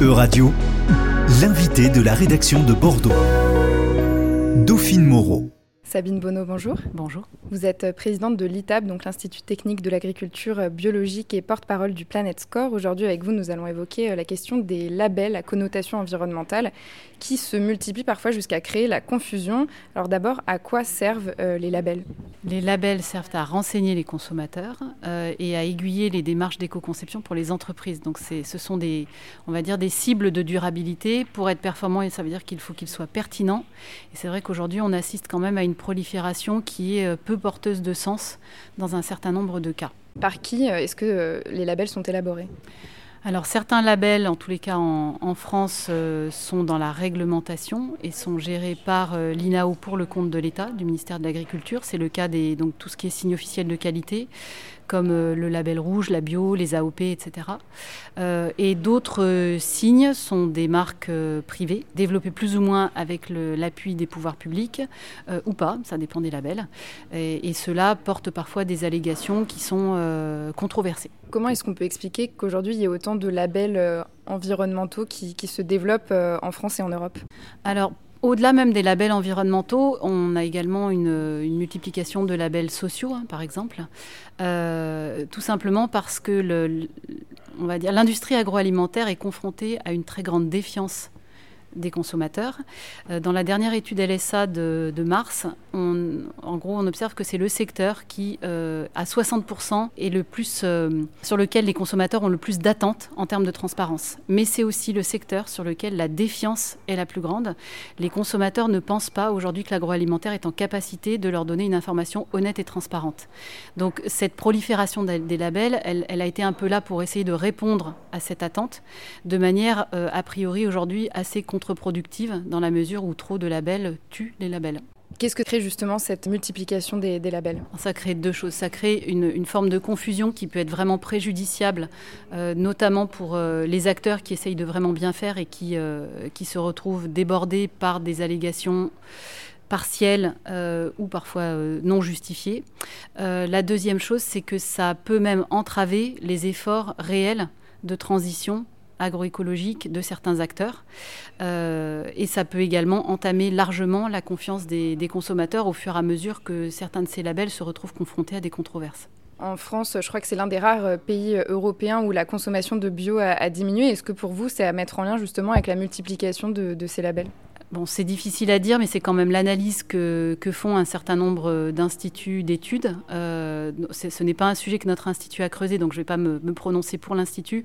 Euradio, l'invité de la rédaction de Bordeaux, Dauphine Moreau. Sabine Bonneau, bonjour. Bonjour. Vous êtes présidente de l'ITAB, donc l'Institut technique de l'agriculture biologique et porte-parole du Planet Score. Aujourd'hui, avec vous, nous allons évoquer la question des labels à connotation environnementale qui se multiplient parfois jusqu'à créer la confusion. Alors d'abord, à quoi servent les labels ? Les labels servent à renseigner les consommateurs et à aiguiller les démarches d'éco-conception pour les entreprises. Donc ce sont des, on va dire, des cibles de durabilité pour être performants, et ça veut dire qu'il faut qu'ils soient pertinents. Et c'est vrai qu'aujourd'hui, on assiste quand même à une prolifération qui est peu porteuse de sens dans un certain nombre de cas. Par qui est-ce que les labels sont élaborés ? Alors certains labels, en tous les cas en France, sont dans la réglementation et sont gérés par l'INAO pour le compte de l'État, du ministère de l'Agriculture. C'est le cas des donc tout ce qui est signe officiel de qualité, comme le label rouge, la bio, les AOP, etc. Et d'autres signes sont des marques privées, développées plus ou moins avec l'appui des pouvoirs publics, ou pas, ça dépend des labels. Et cela porte parfois des allégations qui sont controversées. Comment est-ce qu'on peut expliquer qu'aujourd'hui il y a autant de labels environnementaux qui se développent en France et en Europe ? Alors, au-delà même des labels environnementaux, on a également une multiplication de labels sociaux, hein, par exemple, tout simplement parce que on va dire, l'industrie agroalimentaire est confrontée à une très grande défiance des consommateurs. Dans la dernière étude LSA de mars, en gros, on observe que c'est le secteur qui, à 60%, est le plus sur lequel les consommateurs ont le plus d'attentes en termes de transparence. Mais c'est aussi le secteur sur lequel la défiance est la plus grande. Les consommateurs ne pensent pas aujourd'hui que l'agroalimentaire est en capacité de leur donner une information honnête et transparente. Donc cette prolifération des labels, elle a été un peu là pour essayer de répondre à cette attente de manière, a priori, aujourd'hui assez contre-productive dans la mesure où trop de labels tuent les labels. Qu'est-ce que crée justement cette multiplication des labels ? Ça crée deux choses. Ça crée une forme de confusion qui peut être vraiment préjudiciable, notamment pour les acteurs qui essayent de vraiment bien faire et qui se retrouvent débordés par des allégations partielles ou parfois non justifiées. La deuxième chose, c'est que ça peut même entraver les efforts réels de transition agroécologique de certains acteurs et ça peut également entamer largement la confiance des consommateurs au fur et à mesure que certains de ces labels se retrouvent confrontés à des controverses. En France, je crois que c'est l'un des rares pays européens où la consommation de bio a diminué. Est-ce que pour vous, c'est à mettre en lien justement avec la multiplication de ces labels ? Bon, c'est difficile à dire, mais c'est quand même l'analyse que font un certain nombre d'instituts d'études. Ce n'est pas un sujet que notre institut a creusé, donc je ne vais pas me prononcer pour l'institut.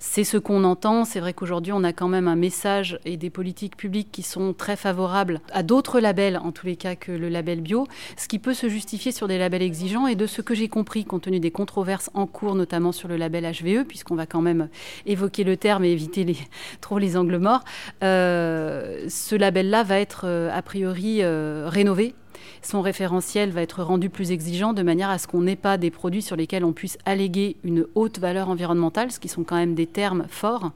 C'est ce qu'on entend. C'est vrai qu'aujourd'hui, on a quand même un message et des politiques publiques qui sont très favorables à d'autres labels, en tous les cas, que le label bio, ce qui peut se justifier sur des labels exigeants. Et de ce que j'ai compris, compte tenu des controverses en cours, notamment sur le label HVE, puisqu'on va quand même évoquer le terme et éviter trop les angles morts, ce label-là va être a priori rénové. Son référentiel va être rendu plus exigeant de manière à ce qu'on n'ait pas des produits sur lesquels on puisse alléguer une haute valeur environnementale, ce qui sont quand même des termes forts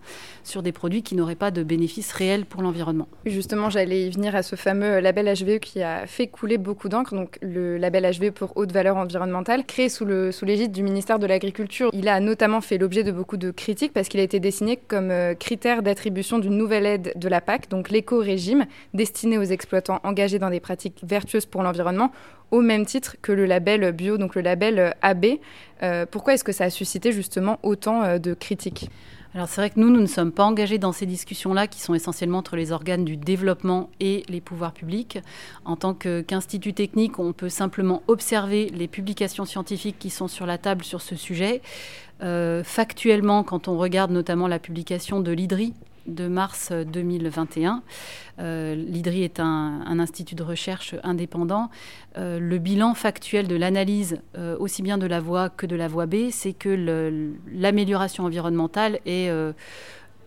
sur des produits qui n'auraient pas de bénéfices réels pour l'environnement. Justement, j'allais y venir à ce fameux label HVE qui a fait couler beaucoup d'encre. Donc le label HVE pour haute valeur environnementale, créé sous l'égide du ministère de l'Agriculture, il a notamment fait l'objet de beaucoup de critiques parce qu'il a été dessiné comme critère d'attribution d'une nouvelle aide de la PAC, donc l'éco-régime, destiné aux exploitants engagés dans des pratiques vertueuses pour l'environnement, au même titre que le label bio, donc le label AB. Pourquoi est-ce que ça a suscité justement autant de critiques ? Alors c'est vrai que nous ne sommes pas engagés dans ces discussions-là qui sont essentiellement entre les organes du développement et les pouvoirs publics. En tant qu'institut technique, on peut simplement observer les publications scientifiques qui sont sur la table sur ce sujet. Factuellement, quand on regarde notamment la publication de l'IDRI, de mars 2021. L'IDRI est un institut de recherche indépendant. Le bilan factuel de l'analyse, aussi bien de la voie que de la voie B, c'est que l'amélioration environnementale est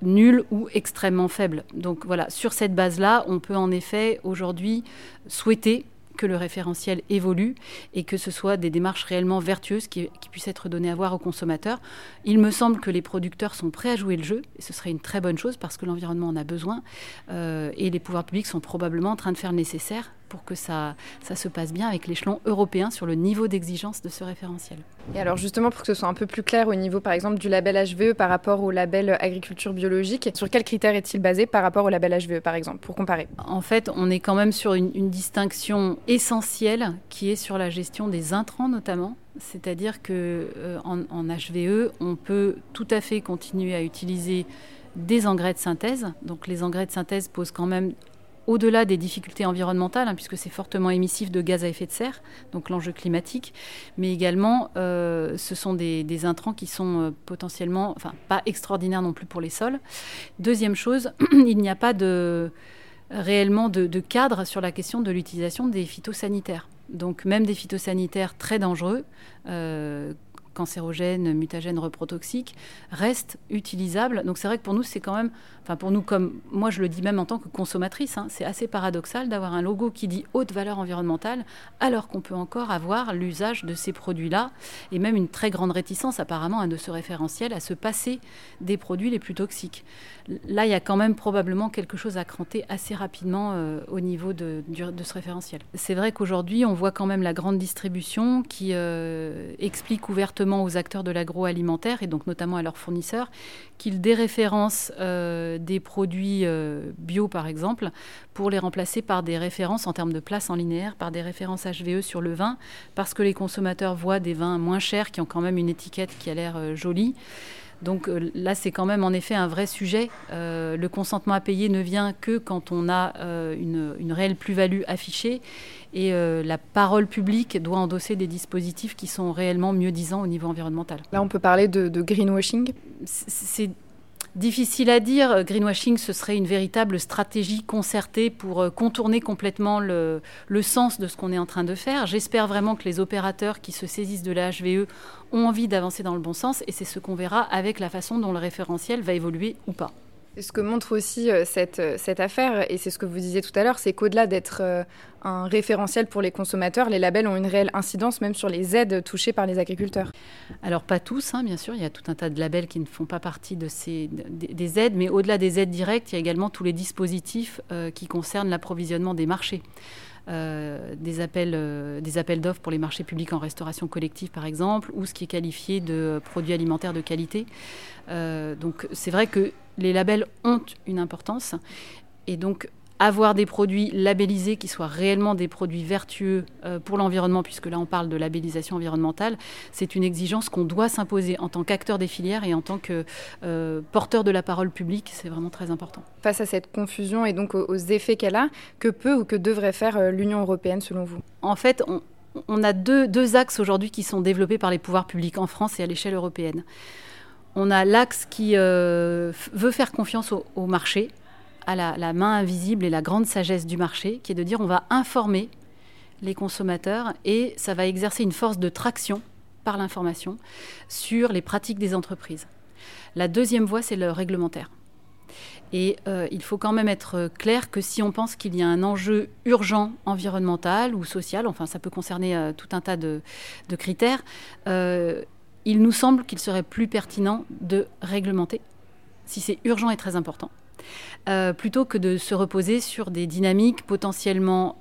nulle ou extrêmement faible. Donc voilà, sur cette base-là, on peut en effet aujourd'hui souhaiter que le référentiel évolue et que ce soit des démarches réellement vertueuses qui puissent être données à voir aux consommateurs. Il me semble que les producteurs sont prêts à jouer le jeu, et ce serait une très bonne chose parce que l'environnement en a besoin et les pouvoirs publics sont probablement en train de faire le nécessaire pour que ça se passe bien avec l'échelon européen sur le niveau d'exigence de ce référentiel. Et alors justement, pour que ce soit un peu plus clair au niveau par exemple du label HVE par rapport au label agriculture biologique, sur quels critères est-il basé par rapport au label HVE par exemple, pour comparer ? En fait, on est quand même sur une distinction essentielle qui est sur la gestion des intrants notamment. C'est-à-dire qu'en HVE, on peut tout à fait continuer à utiliser des engrais de synthèse. Donc les engrais de synthèse posent quand même au-delà des difficultés environnementales, hein, puisque c'est fortement émissif de gaz à effet de serre, donc l'enjeu climatique, mais également ce sont des intrants qui sont potentiellement, enfin pas extraordinaires non plus pour les sols. Deuxième chose, il n'y a pas réellement de cadre sur la question de l'utilisation des phytosanitaires. Donc même des phytosanitaires très dangereux, cancérogènes, mutagènes, reprotoxiques, restent utilisables. Donc c'est vrai que pour nous, c'est quand même... Enfin pour nous, comme moi, je le dis même en tant que consommatrice, hein, c'est assez paradoxal d'avoir un logo qui dit haute valeur environnementale, alors qu'on peut encore avoir l'usage de ces produits-là, et même une très grande réticence apparemment de ce référentiel à se passer des produits les plus toxiques. Là, il y a quand même probablement quelque chose à cranter assez rapidement au niveau de ce référentiel. C'est vrai qu'aujourd'hui, on voit quand même la grande distribution qui explique ouvertement aux acteurs de l'agroalimentaire et donc notamment à leurs fournisseurs qu'ils déréférencent des produits bio par exemple pour les remplacer par des références en termes de place en linéaire, par des références HVE sur le vin parce que les consommateurs voient des vins moins chers qui ont quand même une étiquette qui a l'air jolie. Donc là, c'est quand même en effet un vrai sujet. Le consentement à payer ne vient que quand on a une réelle plus-value affichée et la parole publique doit endosser des dispositifs qui sont réellement mieux-disants au niveau environnemental. Là, on peut parler de greenwashing. C'est difficile à dire. Greenwashing, ce serait une véritable stratégie concertée pour contourner complètement le sens de ce qu'on est en train de faire. J'espère vraiment que les opérateurs qui se saisissent de la HVE ont envie d'avancer dans le bon sens et c'est ce qu'on verra avec la façon dont le référentiel va évoluer ou pas. Ce que montre aussi cette affaire, et c'est ce que vous disiez tout à l'heure, c'est qu'au-delà d'être un référentiel pour les consommateurs, les labels ont une réelle incidence même sur les aides touchées par les agriculteurs. Alors pas tous, hein, bien sûr, il y a tout un tas de labels qui ne font pas partie des aides, mais au-delà des aides directes, il y a également tous les dispositifs qui concernent l'approvisionnement des marchés. Des appels d'offres pour les marchés publics en restauration collective par exemple, ou ce qui est qualifié de produits alimentaires de qualité. Donc c'est vrai que les labels ont une importance et donc avoir des produits labellisés qui soient réellement des produits vertueux pour l'environnement, puisque là on parle de labellisation environnementale, c'est une exigence qu'on doit s'imposer en tant qu'acteur des filières et en tant que porteur de la parole publique, c'est vraiment très important. Face à cette confusion et donc aux effets qu'elle a, que peut ou que devrait faire l'Union européenne selon vous ? En fait, on a deux axes aujourd'hui qui sont développés par les pouvoirs publics en France et à l'échelle européenne. On a l'axe qui veut faire confiance au marché, à la main invisible et la grande sagesse du marché, qui est de dire on va informer les consommateurs et ça va exercer une force de traction par l'information sur les pratiques des entreprises. La deuxième voie, c'est le réglementaire. Et il faut quand même être clair que si on pense qu'il y a un enjeu urgent environnemental ou social, enfin ça peut concerner tout un tas de critères, il nous semble qu'il serait plus pertinent de réglementer, si c'est urgent et très important. Plutôt que de se reposer sur des dynamiques potentiellement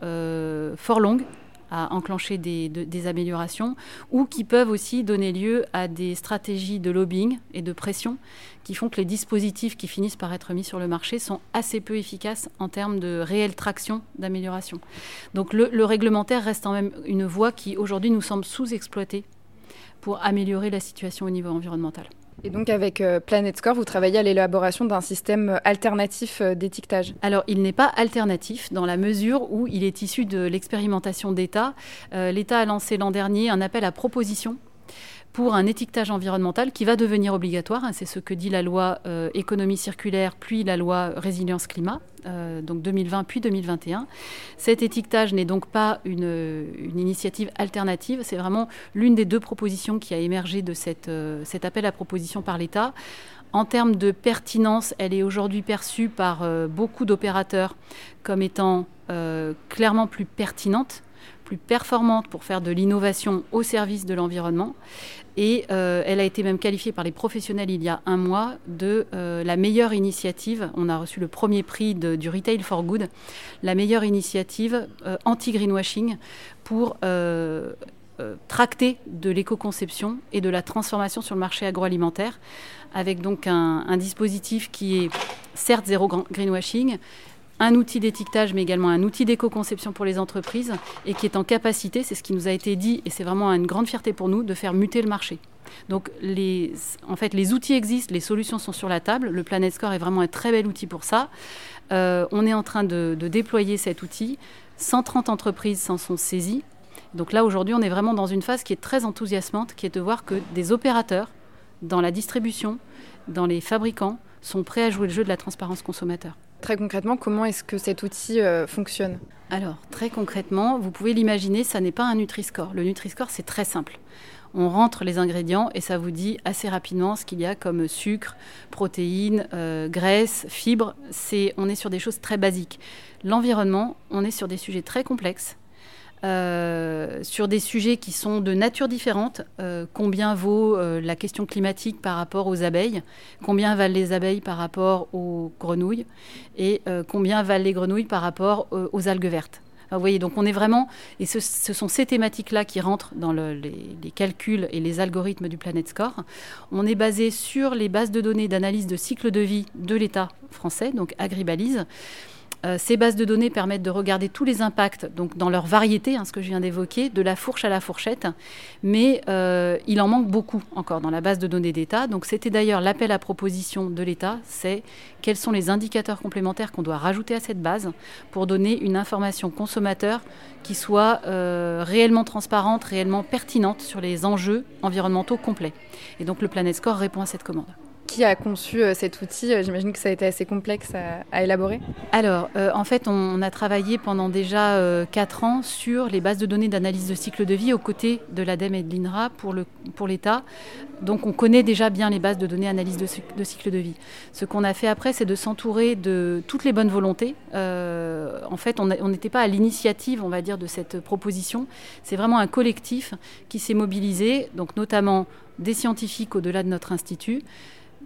fort longues à enclencher des améliorations ou qui peuvent aussi donner lieu à des stratégies de lobbying et de pression qui font que les dispositifs qui finissent par être mis sur le marché sont assez peu efficaces en termes de réelle traction d'amélioration. Donc le réglementaire reste quand même une voie qui aujourd'hui nous semble sous-exploitée pour améliorer la situation au niveau environnemental. Et donc avec Planet Score, vous travaillez à l'élaboration d'un système alternatif d'étiquetage. Alors il n'est pas alternatif dans la mesure où il est issu de l'expérimentation d'État. L'État a lancé l'an dernier un appel à proposition pour un étiquetage environnemental qui va devenir obligatoire. C'est ce que dit la loi économie circulaire, puis la loi résilience climat, donc 2020 puis 2021. Cet étiquetage n'est donc pas une initiative alternative, c'est vraiment l'une des deux propositions qui a émergé de cet appel à proposition par l'État. En termes de pertinence, elle est aujourd'hui perçue par beaucoup d'opérateurs comme étant clairement plus pertinente, plus performante pour faire de l'innovation au service de l'environnement. Et elle a été même qualifiée par les professionnels il y a un mois de la meilleure initiative. On a reçu le premier prix du Retail for Good, la meilleure initiative anti-greenwashing pour tracter de l'éco-conception et de la transformation sur le marché agroalimentaire, avec donc un dispositif qui est certes zéro greenwashing, un outil d'étiquetage, mais également un outil d'éco-conception pour les entreprises et qui est en capacité, c'est ce qui nous a été dit et c'est vraiment une grande fierté pour nous, de faire muter le marché. Donc, les outils existent, les solutions sont sur la table. Le Planet Score est vraiment un très bel outil pour ça. On est en train de déployer cet outil. 130 entreprises s'en sont saisies. Donc là, aujourd'hui, on est vraiment dans une phase qui est très enthousiasmante, qui est de voir que des opérateurs dans la distribution, dans les fabricants, sont prêts à jouer le jeu de la transparence consommateur. Très concrètement, comment est-ce que cet outil fonctionne ? Alors, très concrètement, vous pouvez l'imaginer, ça n'est pas un Nutri-Score. Le Nutri-Score, c'est très simple. On rentre les ingrédients et ça vous dit assez rapidement ce qu'il y a comme sucre, protéines, graisses, fibres. On est sur des choses très basiques. L'environnement, on est sur des sujets très complexes. Sur des sujets qui sont de nature différente. Combien vaut la question climatique par rapport aux abeilles ? Combien valent les abeilles par rapport aux grenouilles ? Et combien valent les grenouilles par rapport aux algues vertes ? Vous voyez, donc on est vraiment... Et ce sont ces thématiques-là qui rentrent dans les calculs et les algorithmes du Planet Score. On est basé sur les bases de données d'analyse de cycle de vie de l'État français, donc Agribalise. Ces bases de données permettent de regarder tous les impacts, donc dans leur variété, ce que je viens d'évoquer, de la fourche à la fourchette. Mais il en manque beaucoup encore dans la base de données d'État. Donc c'était d'ailleurs l'appel à proposition de l'État, c'est quels sont les indicateurs complémentaires qu'on doit rajouter à cette base pour donner une information consommateur qui soit réellement transparente, réellement pertinente sur les enjeux environnementaux complets. Et donc le Planet Score répond à cette commande. Qui a conçu cet outil ? J'imagine que ça a été assez complexe à élaborer. Alors, en fait, on a travaillé pendant déjà 4 ans sur les bases de données d'analyse de cycle de vie aux côtés de l'ADEME et de l'INRA pour l'État. Donc, on connaît déjà bien les bases de données analyse de cycle de vie. Ce qu'on a fait après, c'est de s'entourer de toutes les bonnes volontés. En fait, on n'était pas à l'initiative, on va dire, de cette proposition. C'est vraiment un collectif qui s'est mobilisé, donc notamment des scientifiques au-delà de notre institut,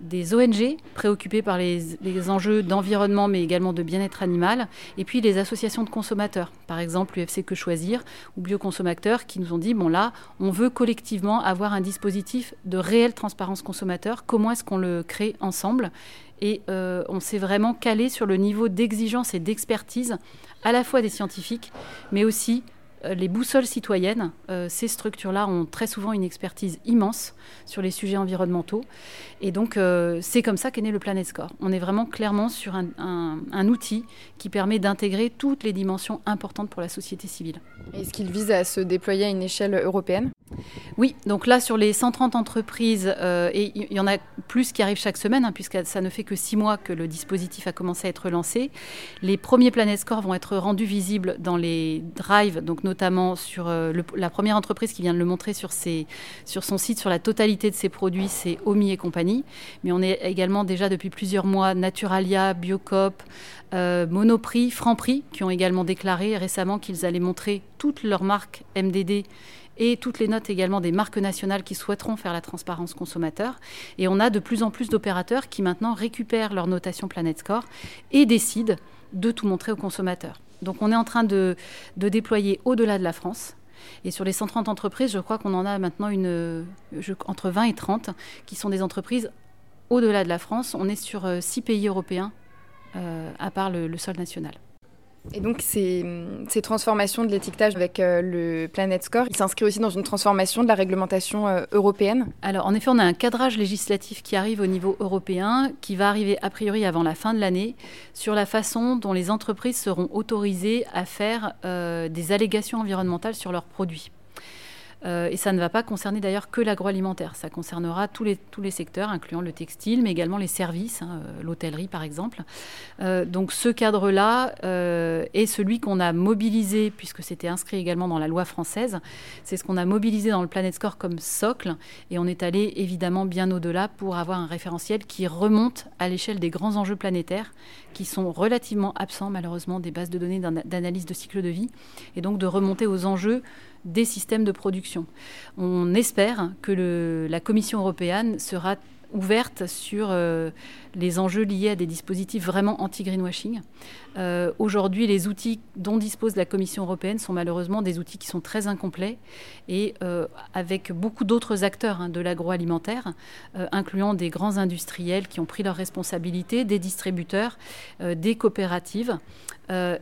des ONG préoccupées par les enjeux d'environnement mais également de bien-être animal, et puis les associations de consommateurs, par exemple UFC Que Choisir ou Bioconsommateurs, qui nous ont dit on veut collectivement avoir un dispositif de réelle transparence consommateur, comment est-ce qu'on le crée ensemble ? Et on s'est vraiment calé sur le niveau d'exigence et d'expertise à la fois des scientifiques mais aussi les boussoles citoyennes. Ces structures-là ont très souvent une expertise immense sur les sujets environnementaux. Et donc, c'est comme ça qu'est né le Planet Score. On est vraiment clairement sur un outil qui permet d'intégrer toutes les dimensions importantes pour la société civile. Est-ce qu'il vise à se déployer à une échelle européenne ? Oui, donc là, sur les 130 entreprises, et il y en a plus qui arrivent chaque semaine, puisque ça ne fait que 6 mois que le dispositif a commencé à être lancé. Les premiers Planet Score vont être rendus visibles dans les drives, donc notamment sur la première entreprise qui vient de le montrer sur son site, sur la totalité de ses produits, c'est OMI et compagnie. Mais on est également déjà depuis plusieurs mois Naturalia, Biocop, Monoprix, Franprix, qui ont également déclaré récemment qu'ils allaient montrer toutes leurs marques MDD et toutes les notes également des marques nationales qui souhaiteront faire la transparence consommateur. Et on a de plus en plus d'opérateurs qui maintenant récupèrent leur notation Planet Score et décident de tout montrer aux consommateurs. Donc on est en train de déployer au-delà de la France. Et sur les 130 entreprises, je crois qu'on en a maintenant entre 20 et 30 qui sont des entreprises au-delà de la France. On est sur 6 pays européens, à part le sol national. Et donc ces transformations de l'étiquetage avec le Planet Score, il s'inscrit aussi dans une transformation de la réglementation européenne ? Alors en effet, on a un cadrage législatif qui arrive au niveau européen, qui va arriver a priori avant la fin de l'année, sur la façon dont les entreprises seront autorisées à faire des allégations environnementales sur leurs produits. Et ça ne va pas concerner d'ailleurs que l'agroalimentaire. Ça concernera tous les secteurs, incluant le textile, mais également les services, l'hôtellerie par exemple. Donc ce cadre-là est celui qu'on a mobilisé, puisque c'était inscrit également dans la loi française. C'est ce qu'on a mobilisé dans le Planet Score comme socle. Et on est allé évidemment bien au-delà pour avoir un référentiel qui remonte à l'échelle des grands enjeux planétaires, qui sont relativement absents malheureusement des bases de données d'analyse de cycle de vie, et donc de remonter aux enjeux des systèmes de production. On espère que la Commission européenne sera ouverte sur les enjeux liés à des dispositifs vraiment anti-greenwashing. Aujourd'hui, les outils dont dispose la Commission européenne sont malheureusement des outils qui sont très incomplets et avec beaucoup d'autres acteurs de l'agroalimentaire, incluant des grands industriels qui ont pris leurs responsabilités, des distributeurs, des coopératives.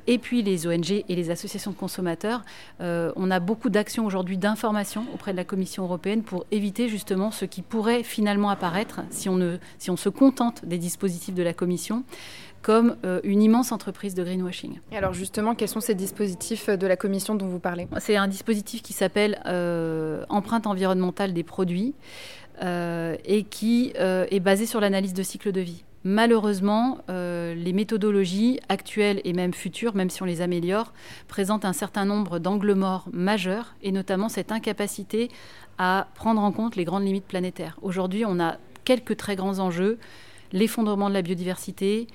Et puis les ONG et les associations de consommateurs. On a beaucoup d'actions aujourd'hui d'information auprès de la Commission européenne pour éviter justement ce qui pourrait finalement apparaître si on se contente des dispositifs de la Commission comme une immense entreprise de greenwashing. Et alors justement, quels sont ces dispositifs de la Commission dont vous parlez ? C'est un dispositif qui s'appelle empreinte environnementale des produits et qui est basé sur l'analyse de cycle de vie. Malheureusement, les méthodologies actuelles et même futures, même si on les améliore, présentent un certain nombre d'angles morts majeurs, et notamment cette incapacité à prendre en compte les grandes limites planétaires. Aujourd'hui, on a quelques très grands enjeux, l'effondrement de la biodiversité,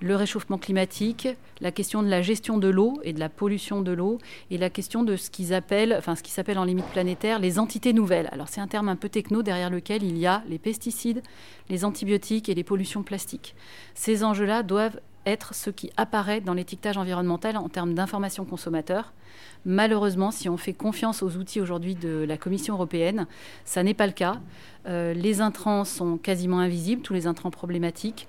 le réchauffement climatique, la question de la gestion de l'eau et de la pollution de l'eau, et la question de ce qui s'appelle en limite planétaire les entités nouvelles. Alors c'est un terme un peu techno derrière lequel il y a les pesticides, les antibiotiques et les pollutions plastiques. Ces enjeux-là doivent être ce qui apparaît dans l'étiquetage environnemental en termes d'information consommateur. Malheureusement, si on fait confiance aux outils aujourd'hui de la Commission européenne, ça n'est pas le cas. Les intrants sont quasiment invisibles, tous les intrants problématiques.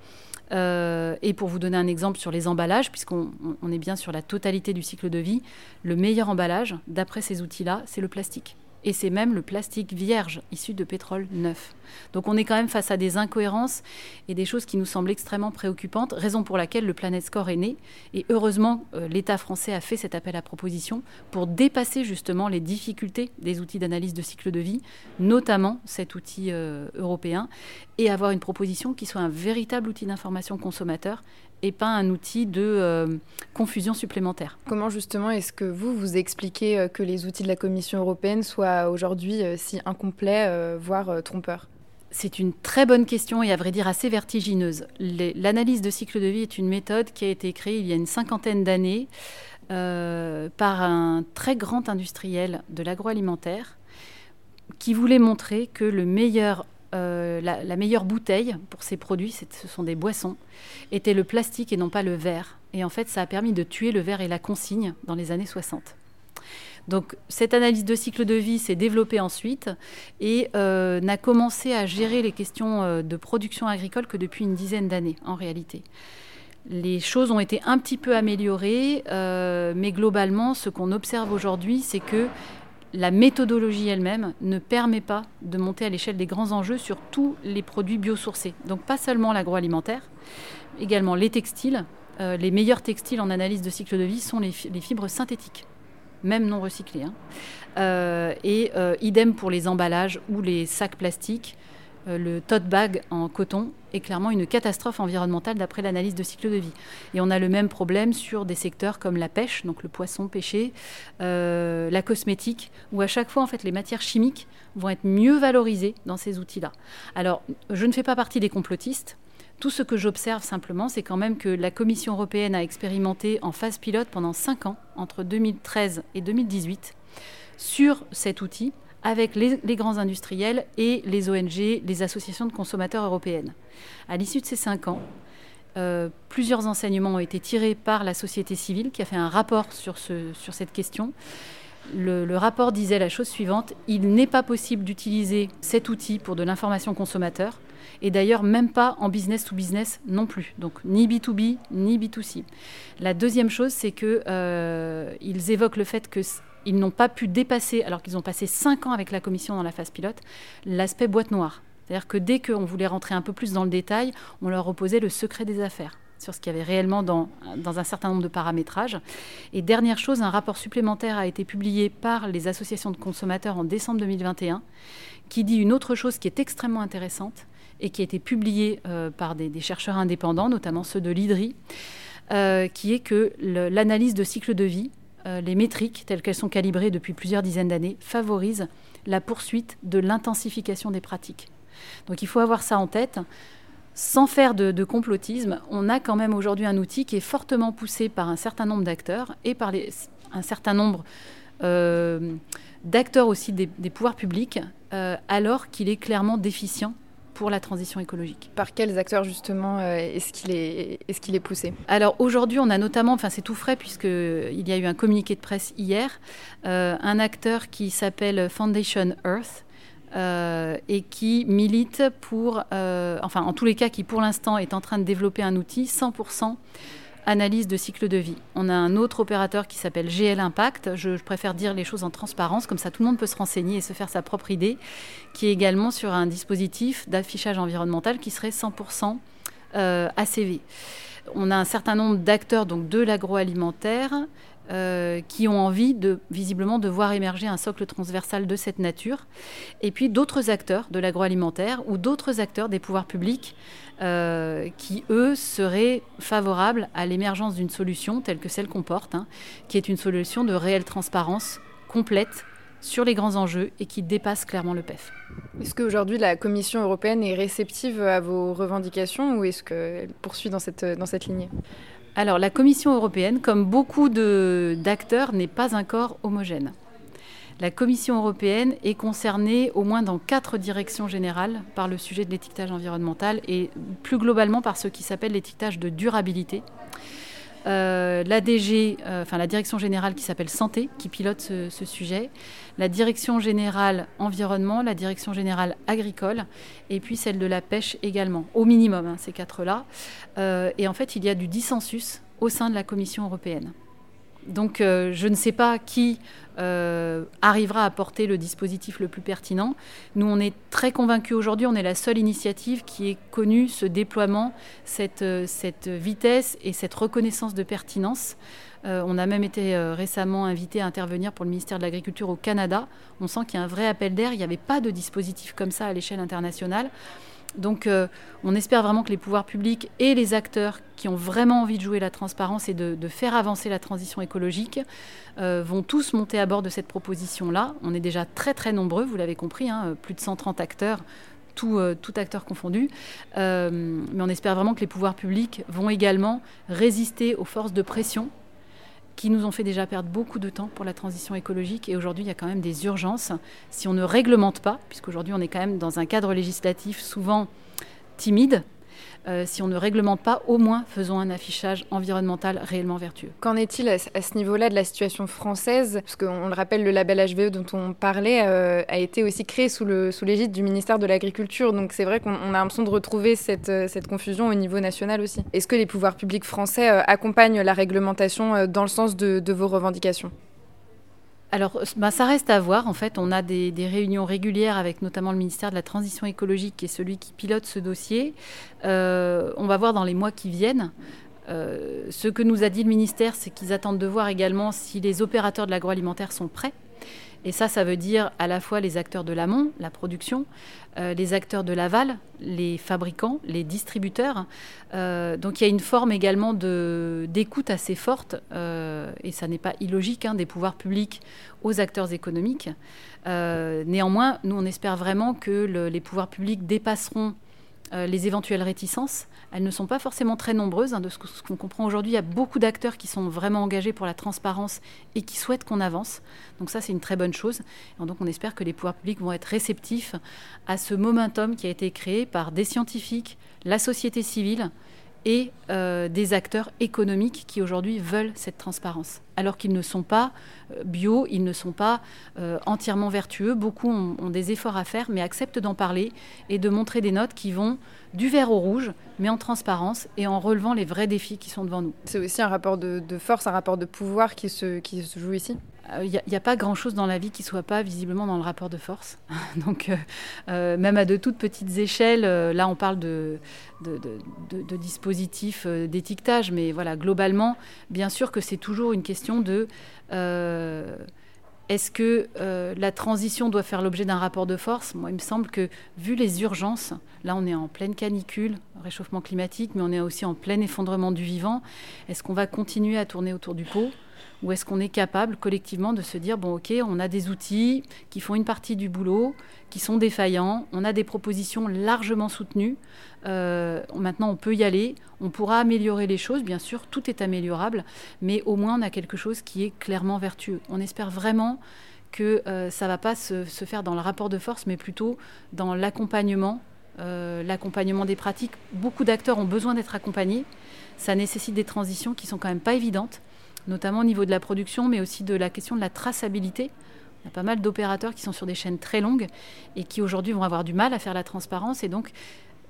Et pour vous donner un exemple sur les emballages, puisqu'on est bien sur la totalité du cycle de vie, le meilleur emballage, d'après ces outils-là, c'est le plastique. Et c'est même le plastique vierge, issu de pétrole neuf. Donc on est quand même face à des incohérences et des choses qui nous semblent extrêmement préoccupantes, raison pour laquelle le Planet Score est né. Et heureusement, l'État français a fait cet appel à proposition pour dépasser justement les difficultés des outils d'analyse de cycle de vie, notamment cet outil européen, et avoir une proposition qui soit un véritable outil d'information consommateur et pas un outil de confusion supplémentaire. Comment justement est-ce que vous expliquez que les outils de la Commission européenne soient aujourd'hui si incomplets, voire trompeurs ? C'est une très bonne question et à vrai dire assez vertigineuse. L'analyse de cycle de vie est une méthode qui a été créée il y a une 50aine d'années par un très grand industriel de l'agroalimentaire qui voulait montrer que la meilleure bouteille pour ces produits, ce sont des boissons, était le plastique et non pas le verre. Et en fait, ça a permis de tuer le verre et la consigne dans les années 60. Donc, cette analyse de cycle de vie s'est développée ensuite et n'a commencé à gérer les questions de production agricole que depuis une dizaine d'années, en réalité. Les choses ont été un petit peu améliorées, mais globalement, ce qu'on observe aujourd'hui, c'est que la méthodologie elle-même ne permet pas de monter à l'échelle des grands enjeux sur tous les produits biosourcés. Donc pas seulement l'agroalimentaire, également les textiles. Les meilleurs textiles en analyse de cycle de vie sont les fibres synthétiques, même non recyclées. Et idem pour les emballages ou les sacs plastiques. Le tote bag en coton est clairement une catastrophe environnementale d'après l'analyse de cycle de vie. Et on a le même problème sur des secteurs comme la pêche, donc le poisson pêché, la cosmétique, où à chaque fois, en fait, les matières chimiques vont être mieux valorisées dans ces outils-là. Alors, je ne fais pas partie des complotistes. Tout ce que j'observe simplement, c'est quand même que la Commission européenne a expérimenté en phase pilote pendant 5 ans, entre 2013 et 2018, sur cet outil, avec les grands industriels et les ONG, les associations de consommateurs européennes. À l'issue de ces 5 ans, plusieurs enseignements ont été tirés par la société civile qui a fait un rapport sur cette question. Le rapport disait la chose suivante: il n'est pas possible d'utiliser cet outil pour de l'information consommateur, et d'ailleurs même pas en business-to-business non plus, donc ni B2B ni B2C. La deuxième chose, c'est qu'ils évoquent le fait que ils n'ont pas pu dépasser, alors qu'ils ont passé 5 ans avec la Commission dans la phase pilote, l'aspect boîte noire. C'est-à-dire que dès qu'on voulait rentrer un peu plus dans le détail, on leur opposait le secret des affaires. sur ce qu'il y avait réellement dans un certain nombre de paramétrages. Et dernière chose, un rapport supplémentaire a été publié par les associations de consommateurs en décembre 2021 qui dit une autre chose qui est extrêmement intéressante et qui a été publiée par des chercheurs indépendants, notamment ceux de l'IDRI, qui est que l'analyse de cycle de vie, les métriques telles qu'elles sont calibrées depuis plusieurs dizaines d'années, favorisent la poursuite de l'intensification des pratiques. Donc il faut avoir ça en tête. Sans faire de complotisme, on a quand même aujourd'hui un outil qui est fortement poussé par un certain nombre d'acteurs et par un certain nombre d'acteurs aussi des pouvoirs publics, alors qu'il est clairement déficient pour la transition écologique. Par quels acteurs justement est-ce qu'il est poussé ? Alors aujourd'hui, on a notamment, c'est tout frais puisqu'il y a eu un communiqué de presse hier, un acteur qui s'appelle Foundation Earth, et qui milite pour, en tous les cas, qui pour l'instant est en train de développer un outil 100% analyse de cycle de vie. On a un autre opérateur qui s'appelle GL Impact, je préfère dire les choses en transparence, comme ça tout le monde peut se renseigner et se faire sa propre idée, qui est également sur un dispositif d'affichage environnemental qui serait 100% ACV. On a un certain nombre d'acteurs donc de l'agroalimentaire, qui ont envie visiblement de voir émerger un socle transversal de cette nature. Et puis d'autres acteurs de l'agroalimentaire ou d'autres acteurs des pouvoirs publics qui, eux, seraient favorables à l'émergence d'une solution telle que celle qu'on porte, qui est une solution de réelle transparence complète sur les grands enjeux et qui dépasse clairement le PEF. Est-ce qu'aujourd'hui la Commission européenne est réceptive à vos revendications ou est-ce qu'elle poursuit dans cette lignée ? Alors, la Commission européenne, comme beaucoup d'acteurs, n'est pas un corps homogène. La Commission européenne est concernée au moins dans 4 directions générales par le sujet de l'étiquetage environnemental et plus globalement par ce qui s'appelle l'étiquetage de durabilité. La direction générale qui s'appelle Santé, qui pilote ce sujet, la direction générale Environnement, la direction générale Agricole, et puis celle de la pêche également, au minimum, ces 4-là. Et en fait, il y a du dissensus au sein de la Commission européenne. Donc, je ne sais pas qui arrivera à porter le dispositif le plus pertinent. Nous, on est très convaincus aujourd'hui, on est la seule initiative qui ait connu ce déploiement, cette vitesse et cette reconnaissance de pertinence. On a même été récemment invité à intervenir pour le ministère de l'Agriculture au Canada. On sent qu'il y a un vrai appel d'air. Il n'y avait pas de dispositif comme ça à l'échelle internationale. Donc, on espère vraiment que les pouvoirs publics et les acteurs qui ont vraiment envie de jouer la transparence et de faire avancer la transition écologique vont tous monter à bord de cette proposition-là. On est déjà très, très nombreux, vous l'avez compris, plus de 130 acteurs, tout acteur confondu. Mais on espère vraiment que les pouvoirs publics vont également résister aux forces de pression qui nous ont fait déjà perdre beaucoup de temps pour la transition écologique. Et aujourd'hui, il y a quand même des urgences. Si on ne réglemente pas, puisqu'aujourd'hui, on est quand même dans un cadre législatif souvent timide, si on ne réglemente pas, au moins faisons un affichage environnemental réellement vertueux. Qu'en est-il à ce niveau-là de la situation française ? Parce qu'on le rappelle, le label HVE dont on parlait a été aussi créé sous l'égide du ministère de l'Agriculture. Donc c'est vrai qu'on a l'impression de retrouver cette confusion au niveau national aussi. Est-ce que les pouvoirs publics français accompagnent la réglementation dans le sens de vos revendications ? Alors, ça reste à voir. En fait, on a des réunions régulières avec notamment le ministère de la Transition écologique, qui est celui qui pilote ce dossier. On va voir dans les mois qui viennent. Ce que nous a dit le ministère, c'est qu'ils attendent de voir également si les opérateurs de l'agroalimentaire sont prêts. Et ça veut dire à la fois les acteurs de l'amont, la production, les acteurs de l'aval, les fabricants, les distributeurs. Donc il y a une forme également d'écoute assez forte, et ça n'est pas illogique, des pouvoirs publics aux acteurs économiques. Néanmoins, nous on espère vraiment que les pouvoirs publics dépasseront les éventuelles réticences. Elles ne sont pas forcément très nombreuses. De ce qu'on comprend aujourd'hui, il y a beaucoup d'acteurs qui sont vraiment engagés pour la transparence et qui souhaitent qu'on avance. Donc ça, c'est une très bonne chose. Et donc on espère que les pouvoirs publics vont être réceptifs à ce momentum qui a été créé par des scientifiques, la société civile et des acteurs économiques qui aujourd'hui veulent cette transparence. Alors qu'ils ne sont pas bio, ils ne sont pas entièrement vertueux. Beaucoup ont des efforts à faire, mais acceptent d'en parler et de montrer des notes qui vont du vert au rouge, mais en transparence et en relevant les vrais défis qui sont devant nous. C'est aussi un rapport de force, un rapport de pouvoir qui se joue ici ? Il n'y a pas grand-chose dans la vie qui ne soit pas visiblement dans le rapport de force. Donc, même à de toutes petites échelles, là on parle de dispositifs d'étiquetage, mais voilà, globalement, bien sûr que c'est toujours une question de... Est-ce que la transition doit faire l'objet d'un rapport de force ? Moi, il me semble que, vu les urgences, là, on est en pleine canicule, réchauffement climatique, mais on est aussi en plein effondrement du vivant. Est-ce qu'on va continuer à tourner autour du pot ? Ou est-ce qu'on est capable, collectivement, de se dire, bon, OK, on a des outils qui font une partie du boulot, qui sont défaillants, on a des propositions largement soutenues. Maintenant, on peut y aller, on pourra améliorer les choses. Bien sûr, tout est améliorable, mais au moins, on a quelque chose qui est clairement vertueux. On espère vraiment que ça ne va pas se faire dans le rapport de force, mais plutôt dans l'accompagnement des pratiques. Beaucoup d'acteurs ont besoin d'être accompagnés. Ça nécessite des transitions qui ne sont quand même pas évidentes, notamment au niveau de la production, mais aussi de la question de la traçabilité. Il y a pas mal d'opérateurs qui sont sur des chaînes très longues et qui aujourd'hui vont avoir du mal à faire la transparence. Et donc,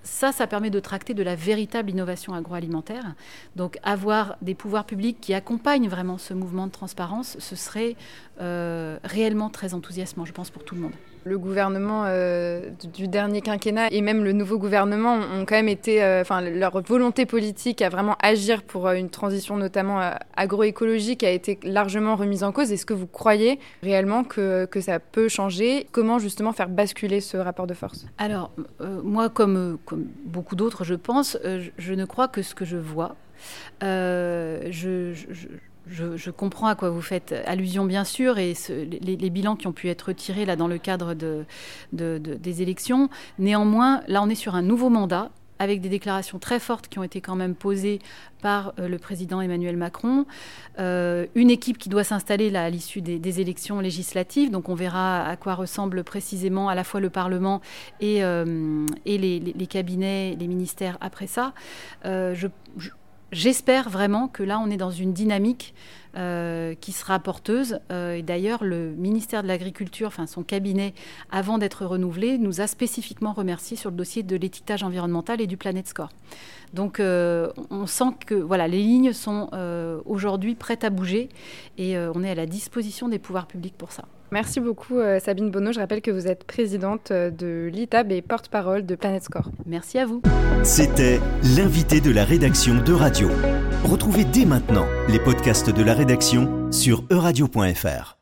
ça permet de tracter de la véritable innovation agroalimentaire. Donc, avoir des pouvoirs publics qui accompagnent vraiment ce mouvement de transparence, ce serait réellement très enthousiasmant, je pense, pour tout le monde. Le gouvernement du dernier quinquennat et même le nouveau gouvernement ont quand même été... leur volonté politique à vraiment agir pour une transition notamment agroécologique a été largement remise en cause. Est-ce que vous croyez réellement que ça peut changer ? Comment justement faire basculer ce rapport de force ? Alors, moi, comme beaucoup d'autres, je pense, je ne crois que ce que je vois. Je comprends à quoi vous faites allusion, bien sûr, et les bilans qui ont pu être retirés là, dans le cadre des élections. Néanmoins, là, on est sur un nouveau mandat, avec des déclarations très fortes qui ont été quand même posées par le président Emmanuel Macron. Une équipe qui doit s'installer là, à l'issue des élections législatives. Donc on verra à quoi ressemble précisément à la fois le Parlement et les cabinets, les ministères après ça. J'espère vraiment que là, on est dans une dynamique qui sera porteuse. Et d'ailleurs, le ministère de l'Agriculture, son cabinet, avant d'être renouvelé, nous a spécifiquement remercié sur le dossier de l'étiquetage environnemental et du Planet Score. Donc, on sent que les lignes sont aujourd'hui prêtes à bouger et on est à la disposition des pouvoirs publics pour ça. Merci beaucoup Sabine Bonneau. Je rappelle que vous êtes présidente de l'ITAB et porte-parole de Planet Score. Merci à vous. C'était l'invité de la rédaction d'Euradio. Retrouvez dès maintenant les podcasts de la rédaction sur euradio.fr.